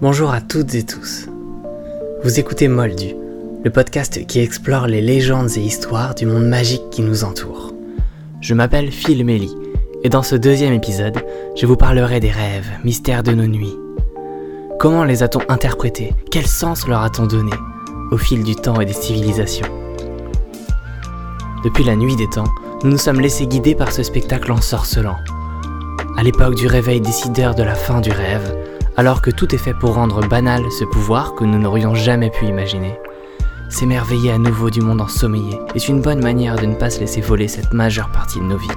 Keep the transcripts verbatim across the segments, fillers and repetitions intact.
Bonjour à toutes et tous. Vous écoutez Moldu, le podcast qui explore les légendes et histoires du monde magique qui nous entoure. Je m'appelle Phil Melli, et dans ce deuxième épisode, je vous parlerai des rêves, mystères de nos nuits. Comment les a-t-on interprétés? Quel sens leur a-t-on donné au fil du temps et des civilisations? Depuis la nuit des temps, nous nous sommes laissés guider par ce spectacle ensorcelant. À l'époque du réveil décideur de la fin du rêve, alors que tout est fait pour rendre banal ce pouvoir que nous n'aurions jamais pu imaginer, s'émerveiller à nouveau du monde ensommeillé est une bonne manière de ne pas se laisser voler cette majeure partie de nos vies,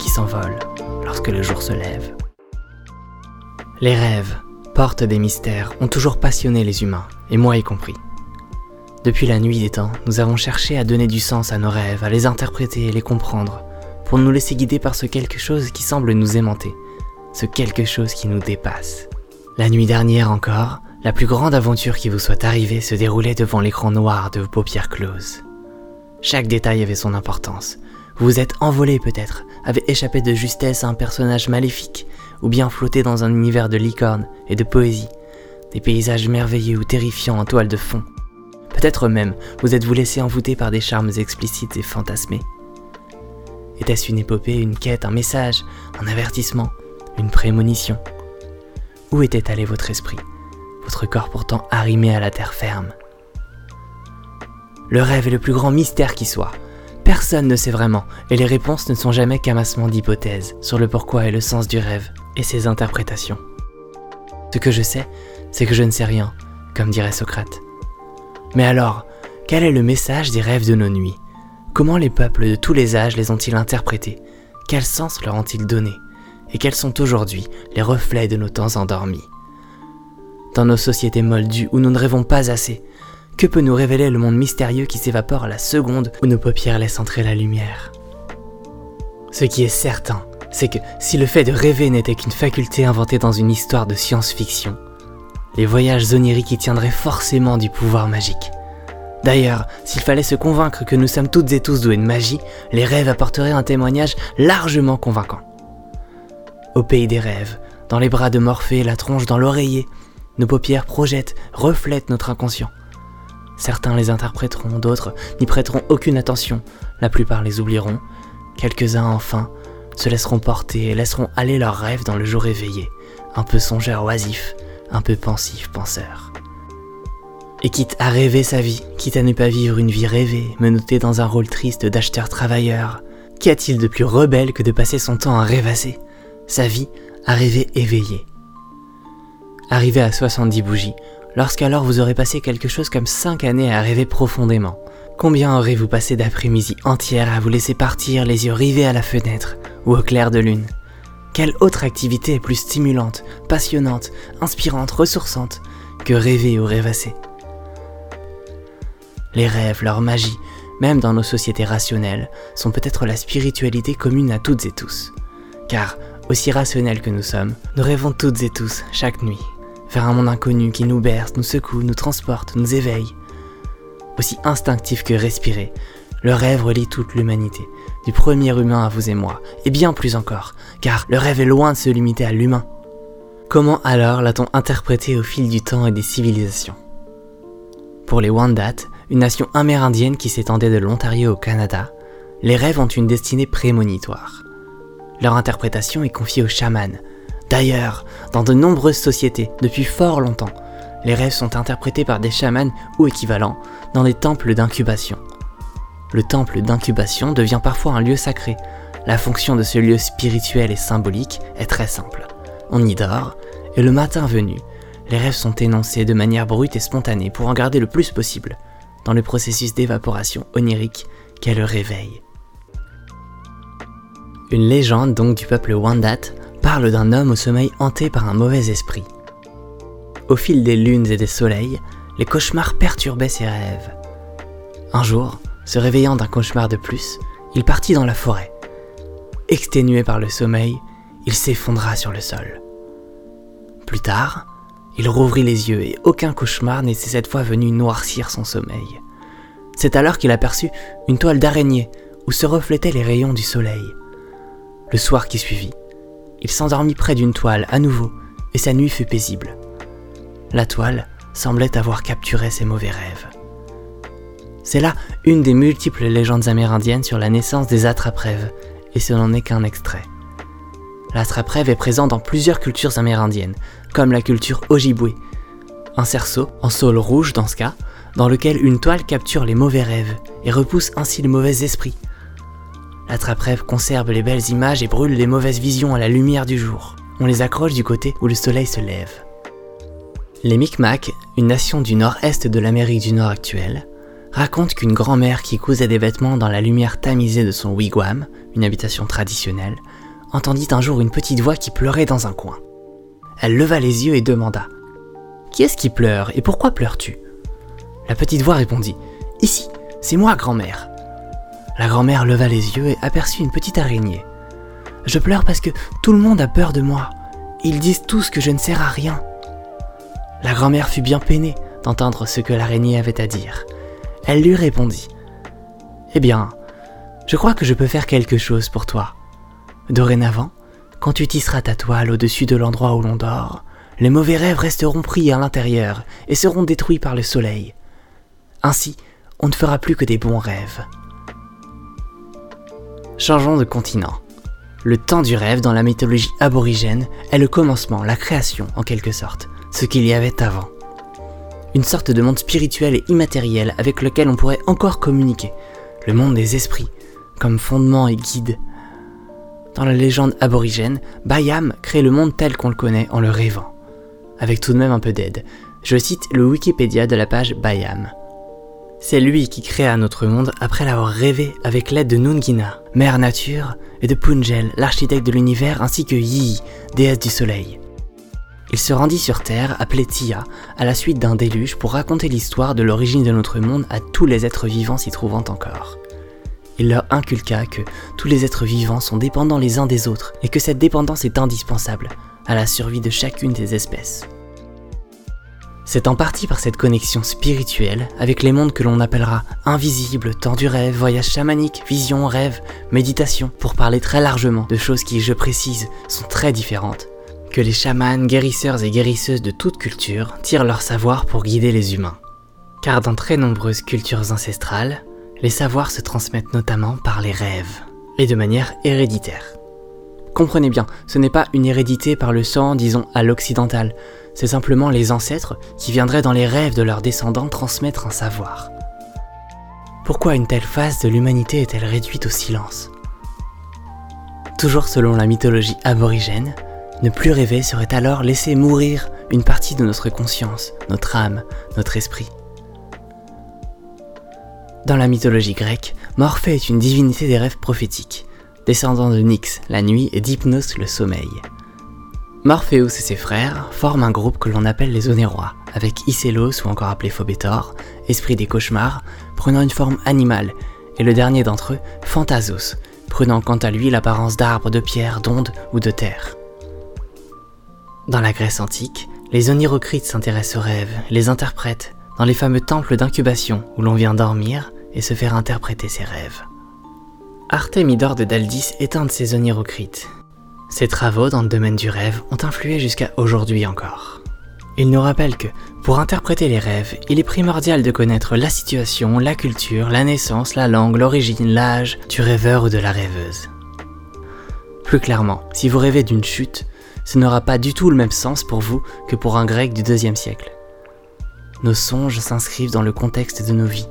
qui s'envole lorsque le jour se lève. Les rêves, portes des mystères, ont toujours passionné les humains, et moi y compris. Depuis la nuit des temps, nous avons cherché à donner du sens à nos rêves, à les interpréter et les comprendre, pour nous laisser guider par ce quelque chose qui semble nous aimanter, ce quelque chose qui nous dépasse. La nuit dernière encore, la plus grande aventure qui vous soit arrivée se déroulait devant l'écran noir de vos paupières closes. Chaque détail avait son importance. Vous vous êtes envolé peut-être, avez échappé de justesse à un personnage maléfique, ou bien flotté dans un univers de licornes et de poésie, des paysages merveilleux ou terrifiants en toile de fond. Peut-être même, vous êtes-vous laissé envoûter par des charmes explicites et fantasmés. Était-ce une épopée, une quête, un message, un avertissement, une prémonition? Où était allé votre esprit, votre corps pourtant arrimé à la terre ferme? Le rêve est le plus grand mystère qui soit. Personne ne sait vraiment, et les réponses ne sont jamais qu'amassement d'hypothèses sur le pourquoi et le sens du rêve, et ses interprétations. Ce que je sais, c'est que je ne sais rien, comme dirait Socrate. Mais alors, quel est le message des rêves de nos nuits? Comment les peuples de tous les âges les ont-ils interprétés? Quel sens leur ont-ils donné? Et quels sont aujourd'hui les reflets de nos temps endormis? Dans nos sociétés moldues où nous ne rêvons pas assez, que peut nous révéler le monde mystérieux qui s'évapore à la seconde où nos paupières laissent entrer la lumière? Ce qui est certain, c'est que si le fait de rêver n'était qu'une faculté inventée dans une histoire de science-fiction, les voyages oniriques y tiendraient forcément du pouvoir magique. D'ailleurs, s'il fallait se convaincre que nous sommes toutes et tous doués de magie, les rêves apporteraient un témoignage largement convaincant. Au pays des rêves, dans les bras de Morphée, la tronche dans l'oreiller, nos paupières projettent, reflètent notre inconscient. Certains les interpréteront, d'autres n'y prêteront aucune attention, la plupart les oublieront, quelques-uns enfin se laisseront porter et laisseront aller leurs rêves dans le jour éveillé, un peu songeur oisif, un peu pensif penseur. Et quitte à rêver sa vie, quitte à ne pas vivre une vie rêvée, menottée dans un rôle triste d'acheteur-travailleur, qu'y a-t-il de plus rebelle que de passer son temps à rêvasser? Sa vie à rêver éveillée. Arrivé à soixante-dix bougies, lorsqu'alors vous aurez passé quelque chose comme cinq années à rêver profondément, combien aurez-vous passé d'après-midi entières à vous laisser partir les yeux rivés à la fenêtre ou au clair de lune? Quelle autre activité est plus stimulante, passionnante, inspirante, ressourçante que rêver ou rêvasser? Les rêves, leur magie, même dans nos sociétés rationnelles, sont peut-être la spiritualité commune à toutes et tous. Car, aussi rationnels que nous sommes, nous rêvons toutes et tous, chaque nuit, vers un monde inconnu qui nous berce, nous secoue, nous transporte, nous éveille. Aussi instinctif que respirer, le rêve relie toute l'humanité, du premier humain à vous et moi, et bien plus encore, car le rêve est loin de se limiter à l'humain. Comment alors l'a-t-on interprété au fil du temps et des civilisations? Pour les Wendat, une nation amérindienne qui s'étendait de l'Ontario au Canada, les rêves ont une destinée prémonitoire. Leur interprétation est confiée aux chamans. D'ailleurs, dans de nombreuses sociétés, depuis fort longtemps, les rêves sont interprétés par des chamans ou équivalents dans des temples d'incubation. Le temple d'incubation devient parfois un lieu sacré. La fonction de ce lieu spirituel et symbolique est très simple. On y dort, et le matin venu, les rêves sont énoncés de manière brute et spontanée pour en garder le plus possible, dans le processus d'évaporation onirique qu'est le réveil. Une légende donc du peuple Wendat parle d'un homme au sommeil hanté par un mauvais esprit. Au fil des lunes et des soleils, les cauchemars perturbaient ses rêves. Un jour, se réveillant d'un cauchemar de plus, il partit dans la forêt. Exténué par le sommeil, il s'effondra sur le sol. Plus tard, il rouvrit les yeux et aucun cauchemar n'était cette fois venu noircir son sommeil. C'est alors qu'il aperçut une toile d'araignée où se reflétaient les rayons du soleil. Le soir qui suivit, il s'endormit près d'une toile à nouveau, et sa nuit fut paisible. la toile semblait avoir capturé ses mauvais rêves. C'est là une des multiples légendes amérindiennes sur la naissance des attrape-rêves, et ce n'en est qu'un extrait. L'attrape-rêve est présent dans plusieurs cultures amérindiennes, comme la culture ojibwée, un cerceau, en saule rouge dans ce cas, dans lequel une toile capture les mauvais rêves et repousse ainsi les mauvais esprits. L'attrape-rêve conserve les belles images et brûle les mauvaises visions à la lumière du jour. On les accroche du côté où le soleil se lève. Les Mi'kmaq, une nation du nord-est de l'Amérique du Nord actuelle, racontent qu'une grand-mère qui cousait des vêtements dans la lumière tamisée de son wigwam, une habitation traditionnelle, entendit un jour une petite voix qui pleurait dans un coin. Elle leva les yeux et demanda « Qui est-ce qui pleure et pourquoi pleures-tu » La petite voix répondit « Ici, c'est moi, grand-mère !» La grand-mère leva les yeux et aperçut une petite araignée. « Je pleure parce que tout le monde a peur de moi. Ils disent tous que je ne sers à rien. » La grand-mère fut bien peinée d'entendre ce que l'araignée avait à dire. Elle lui répondit « Eh bien, je crois que je peux faire quelque chose pour toi. Dorénavant, quand tu tisseras ta toile au-dessus de l'endroit où l'on dort, les mauvais rêves resteront pris à l'intérieur et seront détruits par le soleil. Ainsi, on ne fera plus que des bons rêves. » Changeons de continent. Le temps du rêve dans la mythologie aborigène est le commencement, la création en quelque sorte, ce qu'il y avait avant. Une sorte de monde spirituel et immatériel avec lequel on pourrait encore communiquer, le monde des esprits, comme fondement et guide. Dans la légende aborigène, Bayam crée le monde tel qu'on le connaît en le rêvant, avec tout de même un peu d'aide. Je cite le Wikipédia de la page Bayam. C'est lui qui créa notre monde après l'avoir rêvé avec l'aide de Nungina, mère nature, et de Punjel, l'architecte de l'univers, ainsi que Yi, déesse du soleil. Il se rendit sur Terre, appelée Tia, à la suite d'un déluge pour raconter l'histoire de l'origine de notre monde à tous les êtres vivants s'y trouvant encore. Il leur inculqua que tous les êtres vivants sont dépendants les uns des autres et que cette dépendance est indispensable à la survie de chacune des espèces. C'est en partie par cette connexion spirituelle avec les mondes que l'on appellera invisibles, temps du rêve, voyage chamanique, vision, rêve, méditation, pour parler très largement de choses qui, je précise, sont très différentes, que les chamans, guérisseurs et guérisseuses de toute culture tirent leur savoir pour guider les humains. Car dans très nombreuses cultures ancestrales, les savoirs se transmettent notamment par les rêves, et de manière héréditaire. Comprenez bien, ce n'est pas une hérédité par le sang, disons, à l'occidental. C'est simplement les ancêtres qui viendraient dans les rêves de leurs descendants transmettre un savoir. Pourquoi une telle phase de l'humanité est-elle réduite au silence ? Toujours selon la mythologie aborigène, ne plus rêver serait alors laisser mourir une partie de notre conscience, notre âme, notre esprit. Dans la mythologie grecque, Morphée est une divinité des rêves prophétiques, descendant de Nyx, la nuit, et d'Hypnos, le sommeil. Morpheus et ses frères forment un groupe que l'on appelle les Onérois, avec Icelos, ou encore appelé Phobétor, esprit des cauchemars, prenant une forme animale, et le dernier d'entre eux, Phantasos, prenant quant à lui l'apparence d'arbres, de pierres, d'ondes ou de terre. Dans la Grèce antique, les Onirocrites s'intéressent aux rêves, les interprètent, dans les fameux temples d'incubation où l'on vient dormir et se faire interpréter ses rêves. Artémidore de Daldis est un de ces Onirocrites. Ses travaux dans le domaine du rêve ont influé jusqu'à aujourd'hui encore. Il nous rappelle que, pour interpréter les rêves, il est primordial de connaître la situation, la culture, la naissance, la langue, l'origine, l'âge du rêveur ou de la rêveuse. Plus clairement, si vous rêvez d'une chute, ce n'aura pas du tout le même sens pour vous que pour un grec du deuxième siècle. Nos songes s'inscrivent dans le contexte de nos vies.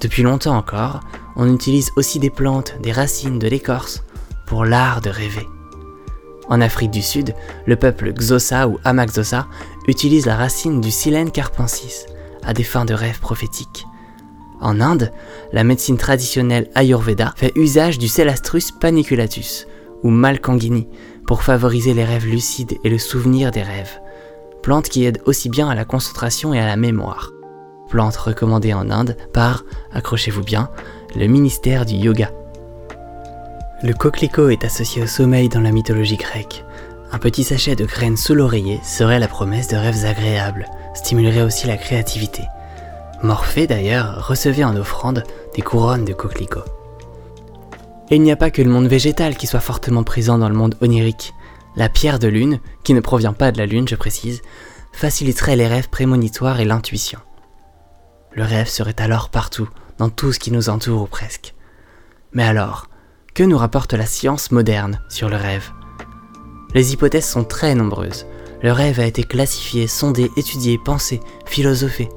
Depuis longtemps encore, on utilise aussi des plantes, des racines, de l'écorce, pour l'art de rêver. En Afrique du Sud, le peuple Xhosa ou Amaxhosa utilise la racine du Silène carpensis à des fins de rêve prophétique. En Inde, la médecine traditionnelle Ayurveda fait usage du Celastrus paniculatus ou Malkangini pour favoriser les rêves lucides et le souvenir des rêves, plante qui aide aussi bien à la concentration et à la mémoire. Plante recommandée en Inde par, accrochez-vous bien, le ministère du yoga. Le coquelicot est associé au sommeil dans la mythologie grecque. Un petit sachet de graines sous l'oreiller serait la promesse de rêves agréables, stimulerait aussi la créativité. Morphée d'ailleurs recevait en offrande des couronnes de coquelicots. Et il n'y a pas que le monde végétal qui soit fortement présent dans le monde onirique. La pierre de lune, qui ne provient pas de la lune je précise, faciliterait les rêves prémonitoires et l'intuition. Le rêve serait alors partout, dans tout ce qui nous entoure ou presque. Mais alors, que nous rapporte la science moderne sur le rêve ? Les hypothèses sont très nombreuses. Le rêve a été classifié, sondé, étudié, pensé, philosophé.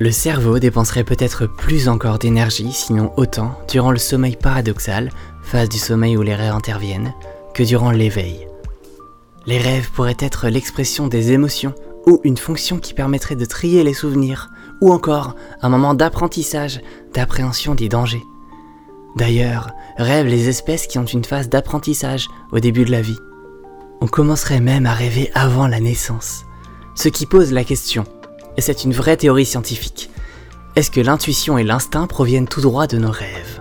Le cerveau dépenserait peut-être plus encore d'énergie, sinon autant, durant le sommeil paradoxal, phase du sommeil où les rêves interviennent, que durant l'éveil. Les rêves pourraient être l'expression des émotions, ou une fonction qui permettrait de trier les souvenirs, ou encore un moment d'apprentissage, d'appréhension des dangers. D'ailleurs, rêvent les espèces qui ont une phase d'apprentissage au début de la vie. On commencerait même à rêver avant la naissance. Ce qui pose la question, et c'est une vraie théorie scientifique, est-ce que l'intuition et l'instinct proviennent tout droit de nos rêves ?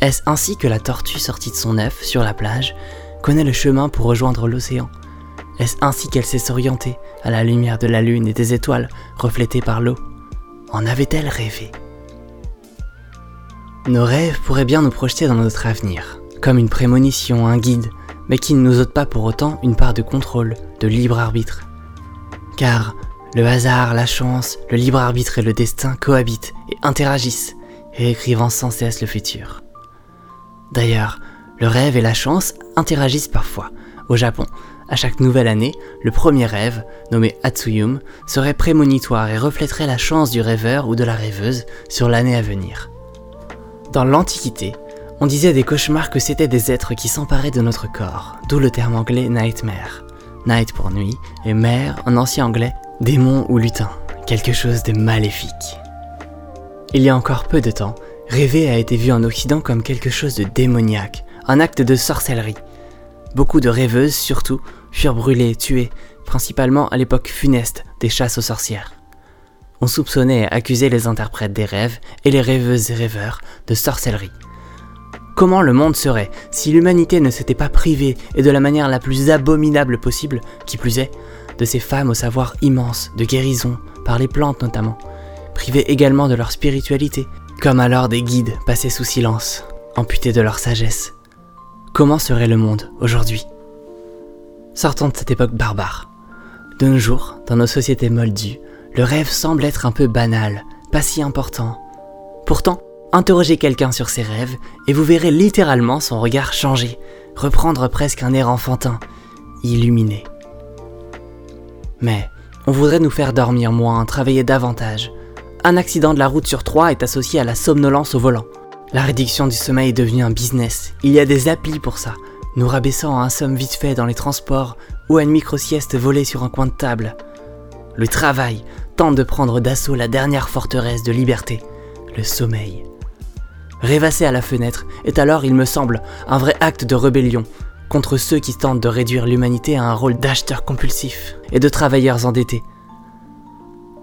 Est-ce ainsi que la tortue sortie de son œuf sur la plage connaît le chemin pour rejoindre l'océan ? Est-ce ainsi qu'elle sait s'orienter à la lumière de la lune et des étoiles reflétées par l'eau ? En avait-elle rêvé ? Nos rêves pourraient bien nous projeter dans notre avenir, comme une prémonition, un guide, mais qui ne nous ôte pas pour autant une part de contrôle, de libre arbitre. Car le hasard, la chance, le libre arbitre et le destin cohabitent et interagissent, et écrivant sans cesse le futur. D'ailleurs, le rêve et la chance interagissent parfois. Au Japon, à chaque nouvelle année, le premier rêve, nommé Hatsuyume, serait prémonitoire et reflèterait la chance du rêveur ou de la rêveuse sur l'année à venir. Dans l'Antiquité, on disait des cauchemars que c'était des êtres qui s'emparaient de notre corps, d'où le terme anglais « nightmare ». Night pour nuit, et mare en ancien anglais « démon » ou « lutin », quelque chose de maléfique. Il y a encore peu de temps, rêver a été vu en Occident comme quelque chose de démoniaque, un acte de sorcellerie. Beaucoup de rêveuses, surtout, furent brûlées, tuées, principalement à l'époque funeste des chasses aux sorcières. On soupçonnait et accusait les interprètes des rêves et les rêveuses et rêveurs de sorcellerie. Comment le monde serait si l'humanité ne s'était pas privée, et de la manière la plus abominable possible, qui plus est, de ces femmes au savoir immense, de guérison, par les plantes notamment, privées également de leur spiritualité, comme alors des guides passés sous silence, amputés de leur sagesse. Comment serait le monde aujourd'hui ? Sortons de cette époque barbare. De nos jours, dans nos sociétés moldues, le rêve semble être un peu banal, pas si important. Pourtant, interrogez quelqu'un sur ses rêves et vous verrez littéralement son regard changer, reprendre presque un air enfantin, illuminé. Mais on voudrait nous faire dormir moins, travailler davantage. Un accident de la route sur trois est associé à la somnolence au volant. La réduction du sommeil est devenue un business, il y a des applis pour ça, nous rabaissant à un somme vite fait dans les transports ou à une micro-sieste volée sur un coin de table. Le travail tente de prendre d'assaut la dernière forteresse de liberté, le sommeil. Rêvasser à la fenêtre est alors, il me semble, un vrai acte de rébellion contre ceux qui tentent de réduire l'humanité à un rôle d'acheteurs compulsifs et de travailleurs endettés.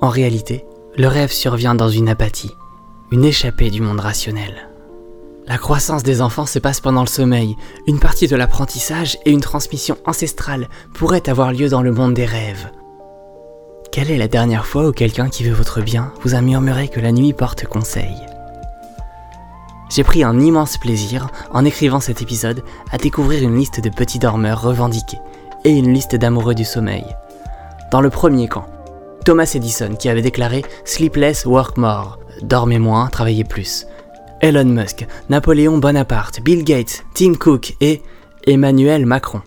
En réalité, le rêve survient dans une apathie, une échappée du monde rationnel. La croissance des enfants se passe pendant le sommeil, une partie de l'apprentissage et une transmission ancestrale pourraient avoir lieu dans le monde des rêves. Quelle est la dernière fois où quelqu'un qui veut votre bien vous a murmuré que la nuit porte conseil ? J'ai pris un immense plaisir, en écrivant cet épisode, à découvrir une liste de petits dormeurs revendiqués, et une liste d'amoureux du sommeil. Dans le premier camp, Thomas Edison qui avait déclaré « Sleepless, work more », dormez moins, travaillez plus. Elon Musk, Napoléon Bonaparte, Bill Gates, Tim Cook et Emmanuel Macron.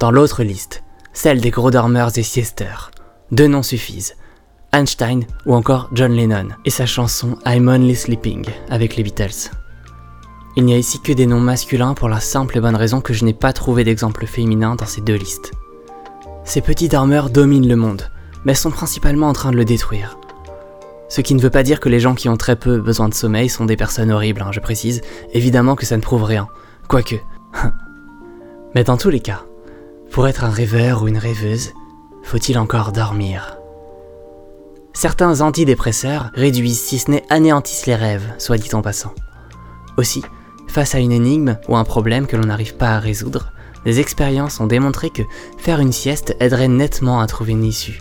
Dans l'autre liste, celle des gros dormeurs et siesteurs. Deux noms suffisent, Einstein ou encore John Lennon et sa chanson I'm Only Sleeping avec les Beatles. Il n'y a ici que des noms masculins pour la simple et bonne raison que je n'ai pas trouvé d'exemple féminin dans ces deux listes. Ces petits dormeurs dominent le monde, mais sont principalement en train de le détruire. Ce qui ne veut pas dire que les gens qui ont très peu besoin de sommeil sont des personnes horribles, hein, je précise, évidemment que ça ne prouve rien, quoique. Mais dans tous les cas, pour être un rêveur ou une rêveuse, faut-il encore dormir ? Certains antidépresseurs réduisent, si ce n'est anéantissent les rêves, soit dit en passant. Aussi, face à une énigme ou un problème que l'on n'arrive pas à résoudre, des expériences ont démontré que faire une sieste aiderait nettement à trouver une issue.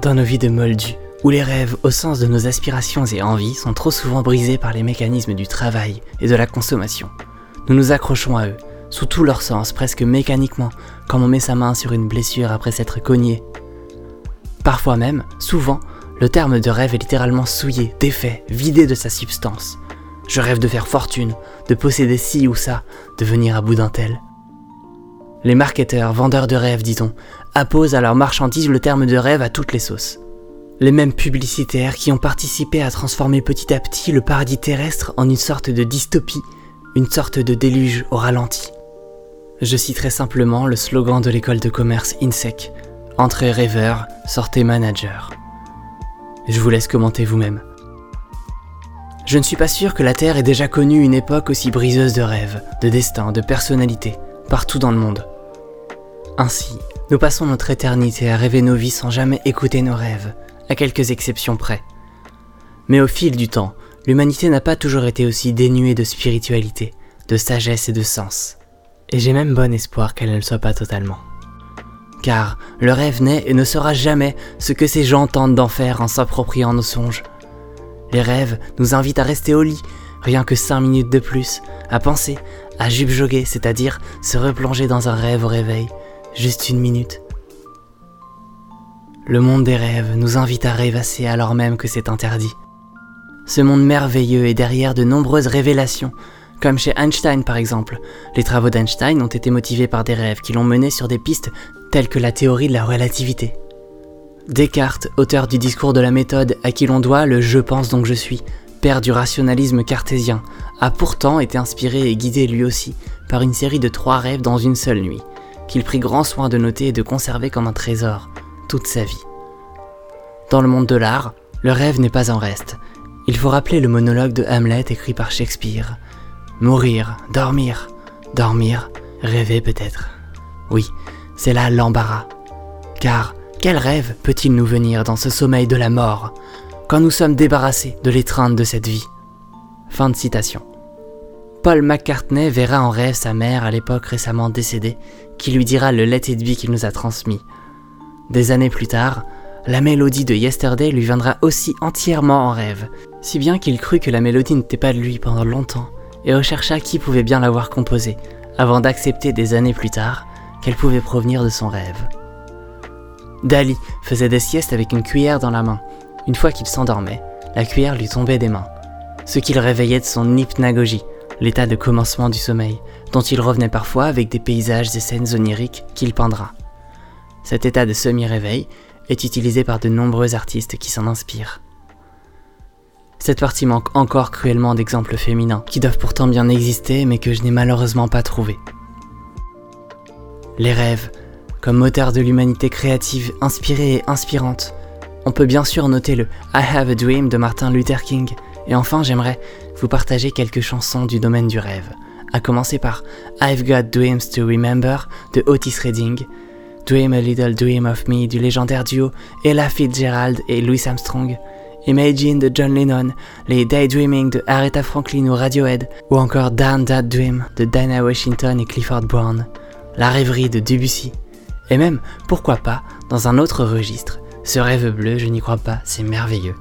Dans nos vies de moldus, où les rêves au sens de nos aspirations et envies sont trop souvent brisés par les mécanismes du travail et de la consommation, nous nous accrochons à eux, sous tout leur sens, presque mécaniquement, comme on met sa main sur une blessure après s'être cogné. Parfois même, souvent, le terme de rêve est littéralement souillé, défait, vidé de sa substance. Je rêve de faire fortune, de posséder ci ou ça, de venir à bout d'un tel. Les marketeurs, vendeurs de rêves, dit-on, apposent à leurs marchandises le terme de rêve à toutes les sauces. Les mêmes publicitaires qui ont participé à transformer petit à petit le paradis terrestre en une sorte de dystopie, une sorte de déluge au ralenti. Je citerai simplement le slogan de l'école de commerce INSEC, « Entrez rêveur, sortez manager ». Je vous laisse commenter vous-même. Je ne suis pas sûr que la Terre ait déjà connu une époque aussi briseuse de rêves, de destins, de personnalités, partout dans le monde. Ainsi, nous passons notre éternité à rêver nos vies sans jamais écouter nos rêves, à quelques exceptions près. Mais au fil du temps, l'humanité n'a pas toujours été aussi dénuée de spiritualité, de sagesse et de sens. Et j'ai même bon espoir qu'elle ne le soit pas totalement. Car le rêve n'est et ne sera jamais ce que ces gens tentent d'en faire en s'appropriant nos songes. Les rêves nous invitent à rester au lit, rien que cinq minutes de plus, à penser, à jubjoguer, c'est-à-dire se replonger dans un rêve au réveil, juste une minute. Le monde des rêves nous invite à rêvasser alors même que c'est interdit. Ce monde merveilleux est derrière de nombreuses révélations, comme chez Einstein par exemple. Les travaux d'Einstein ont été motivés par des rêves qui l'ont mené sur des pistes telles que la théorie de la relativité. Descartes, auteur du discours de la méthode à qui l'on doit le « je pense donc je suis », père du rationalisme cartésien, a pourtant été inspiré et guidé lui aussi par une série de trois rêves dans une seule nuit, qu'il prit grand soin de noter et de conserver comme un trésor, toute sa vie. Dans le monde de l'art, le rêve n'est pas en reste. Il faut rappeler le monologue de Hamlet écrit par Shakespeare. « Mourir, dormir, dormir, rêver peut-être. » Oui, c'est là l'embarras. Car quel rêve peut-il nous venir dans ce sommeil de la mort, quand nous sommes débarrassés de l'étreinte de cette vie ? Fin de citation. Paul McCartney verra en rêve sa mère à l'époque récemment décédée, qui lui dira le Let It Be qu'il nous a transmis. Des années plus tard, la mélodie de Yesterday lui viendra aussi entièrement en rêve, si bien qu'il crut que la mélodie n'était pas de lui pendant longtemps, et rechercha qui pouvait bien l'avoir composée, avant d'accepter des années plus tard qu'elle pouvait provenir de son rêve. Dali faisait des siestes avec une cuillère dans la main. Une fois qu'il s'endormait, la cuillère lui tombait des mains, ce qui le réveillait de son hypnagogie, l'état de commencement du sommeil, dont il revenait parfois avec des paysages et scènes oniriques qu'il peindra. Cet état de semi-réveil est utilisé par de nombreux artistes qui s'en inspirent. Cette partie manque encore cruellement d'exemples féminins, qui doivent pourtant bien exister mais que je n'ai malheureusement pas trouvé. Les rêves, comme moteur de l'humanité créative, inspirée et inspirante, on peut bien sûr noter le « I have a dream » de Martin Luther King, et enfin j'aimerais vous partager quelques chansons du domaine du rêve, à commencer par « I've got dreams to remember » de Otis Redding, « Dream a little dream of me » du légendaire duo Ella Fitzgerald et Louis Armstrong, « Imagine » de John Lennon, les « Daydreaming » de Aretha Franklin ou Radiohead, ou encore « Darn That Dream » de Dinah Washington et Clifford Brown, « La rêverie » de Debussy. Et même, pourquoi pas, dans un autre registre, ce rêve bleu, je n'y crois pas, c'est merveilleux.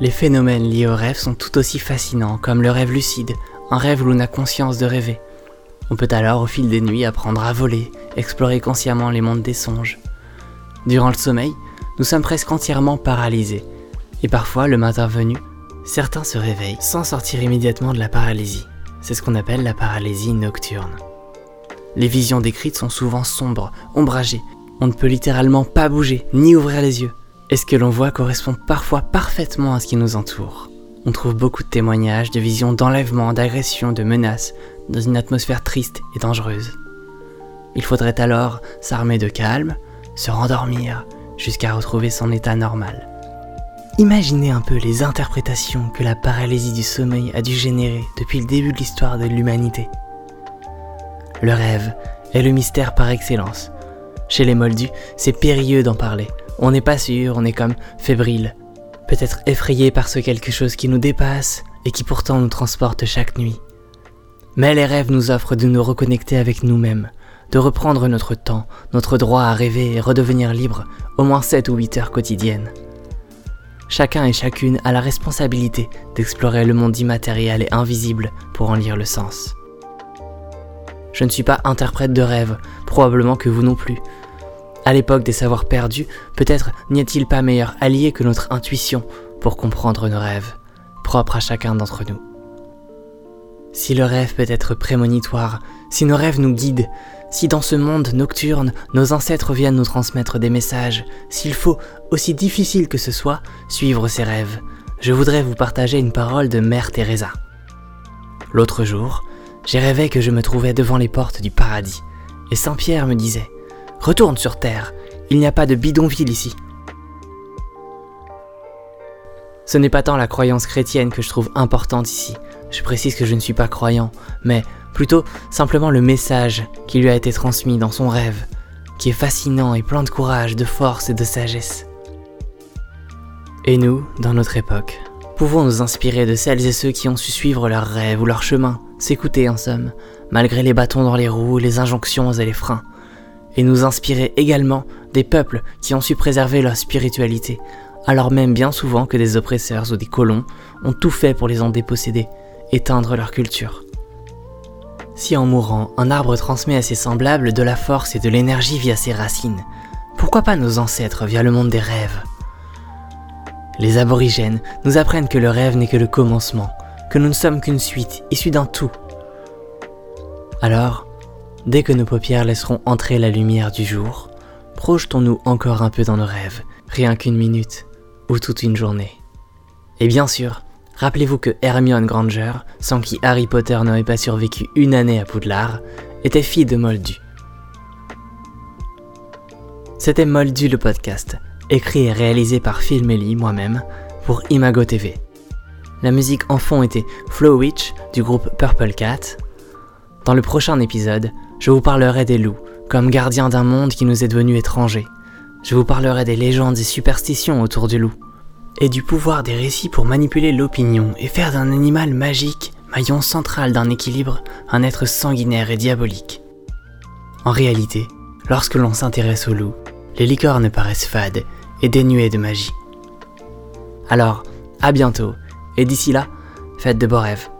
Les phénomènes liés au rêve sont tout aussi fascinants, comme le rêve lucide, un rêve où l'on a conscience de rêver. On peut alors, au fil des nuits, apprendre à voler, explorer consciemment les mondes des songes. Durant le sommeil, nous sommes presque entièrement paralysés, et parfois, le matin venu, certains se réveillent sans sortir immédiatement de la paralysie. C'est ce qu'on appelle la paralysie nocturne. Les visions décrites sont souvent sombres, ombragées. On ne peut littéralement pas bouger, ni ouvrir les yeux. Et ce que l'on voit correspond parfois parfaitement à ce qui nous entoure. On trouve beaucoup de témoignages, de visions d'enlèvements, d'agressions, de menaces, dans une atmosphère triste et dangereuse. Il faudrait alors s'armer de calme, se rendormir, jusqu'à retrouver son état normal. Imaginez un peu les interprétations que la paralysie du sommeil a dû générer depuis le début de l'histoire de l'humanité. Le rêve est le mystère par excellence. Chez les Moldus, c'est périlleux d'en parler. On n'est pas sûr, on est comme fébrile. Peut-être effrayé par ce quelque chose qui nous dépasse et qui pourtant nous transporte chaque nuit. Mais les rêves nous offrent de nous reconnecter avec nous-mêmes, de reprendre notre temps, notre droit à rêver et redevenir libre, au moins sept ou huit heures quotidiennes. Chacun et chacune a la responsabilité d'explorer le monde immatériel et invisible pour en lire le sens. Je ne suis pas interprète de rêve, probablement que vous non plus. À l'époque des savoirs perdus, peut-être n'y a-t-il pas meilleur allié que notre intuition pour comprendre nos rêves, propres à chacun d'entre nous. Si le rêve peut être prémonitoire, si nos rêves nous guident, si dans ce monde nocturne, nos ancêtres viennent nous transmettre des messages, s'il faut, aussi difficile que ce soit, suivre ses rêves, je voudrais vous partager une parole de Mère Teresa. L'autre jour, j'ai rêvé que je me trouvais devant les portes du paradis, et Saint Pierre me disait « Retourne sur terre, il n'y a pas de bidonville ici !» Ce n'est pas tant la croyance chrétienne que je trouve importante ici, je précise que je ne suis pas croyant, mais plutôt simplement le message qui lui a été transmis dans son rêve, qui est fascinant et plein de courage, de force et de sagesse. Et nous, dans notre époque, pouvons nous inspirer de celles et ceux qui ont su suivre leurs rêves ou leur chemin, s'écouter en somme, malgré les bâtons dans les roues, les injonctions et les freins, et nous inspirer également des peuples qui ont su préserver leur spiritualité, alors même bien souvent que des oppresseurs ou des colons ont tout fait pour les en déposséder, éteindre leur culture. Si en mourant, un arbre transmet à ses semblables de la force et de l'énergie via ses racines, pourquoi pas nos ancêtres via le monde des rêves ? Les aborigènes nous apprennent que le rêve n'est que le commencement, que nous ne sommes qu'une suite, issue d'un tout. Alors, dès que nos paupières laisseront entrer la lumière du jour, projetons-nous encore un peu dans nos rêves, rien qu'une minute, ou toute une journée. Et bien sûr, rappelez-vous que Hermione Granger, sans qui Harry Potter n'aurait pas survécu une année à Poudlard, était fille de Moldu. C'était Moldu le podcast, écrit et réalisé par Phil Melli, moi-même, pour Imago T V. La musique en fond était Flow Witch du groupe Purple Cat. Dans le prochain épisode, je vous parlerai des loups, comme gardiens d'un monde qui nous est devenu étranger. Je vous parlerai des légendes et superstitions autour du loup, et du pouvoir des récits pour manipuler l'opinion et faire d'un animal magique, maillon central d'un équilibre, un être sanguinaire et diabolique. En réalité, lorsque l'on s'intéresse au loup, les licornes paraissent fades et dénuées de magie. Alors, à bientôt, et d'ici là, faites de beaux rêves.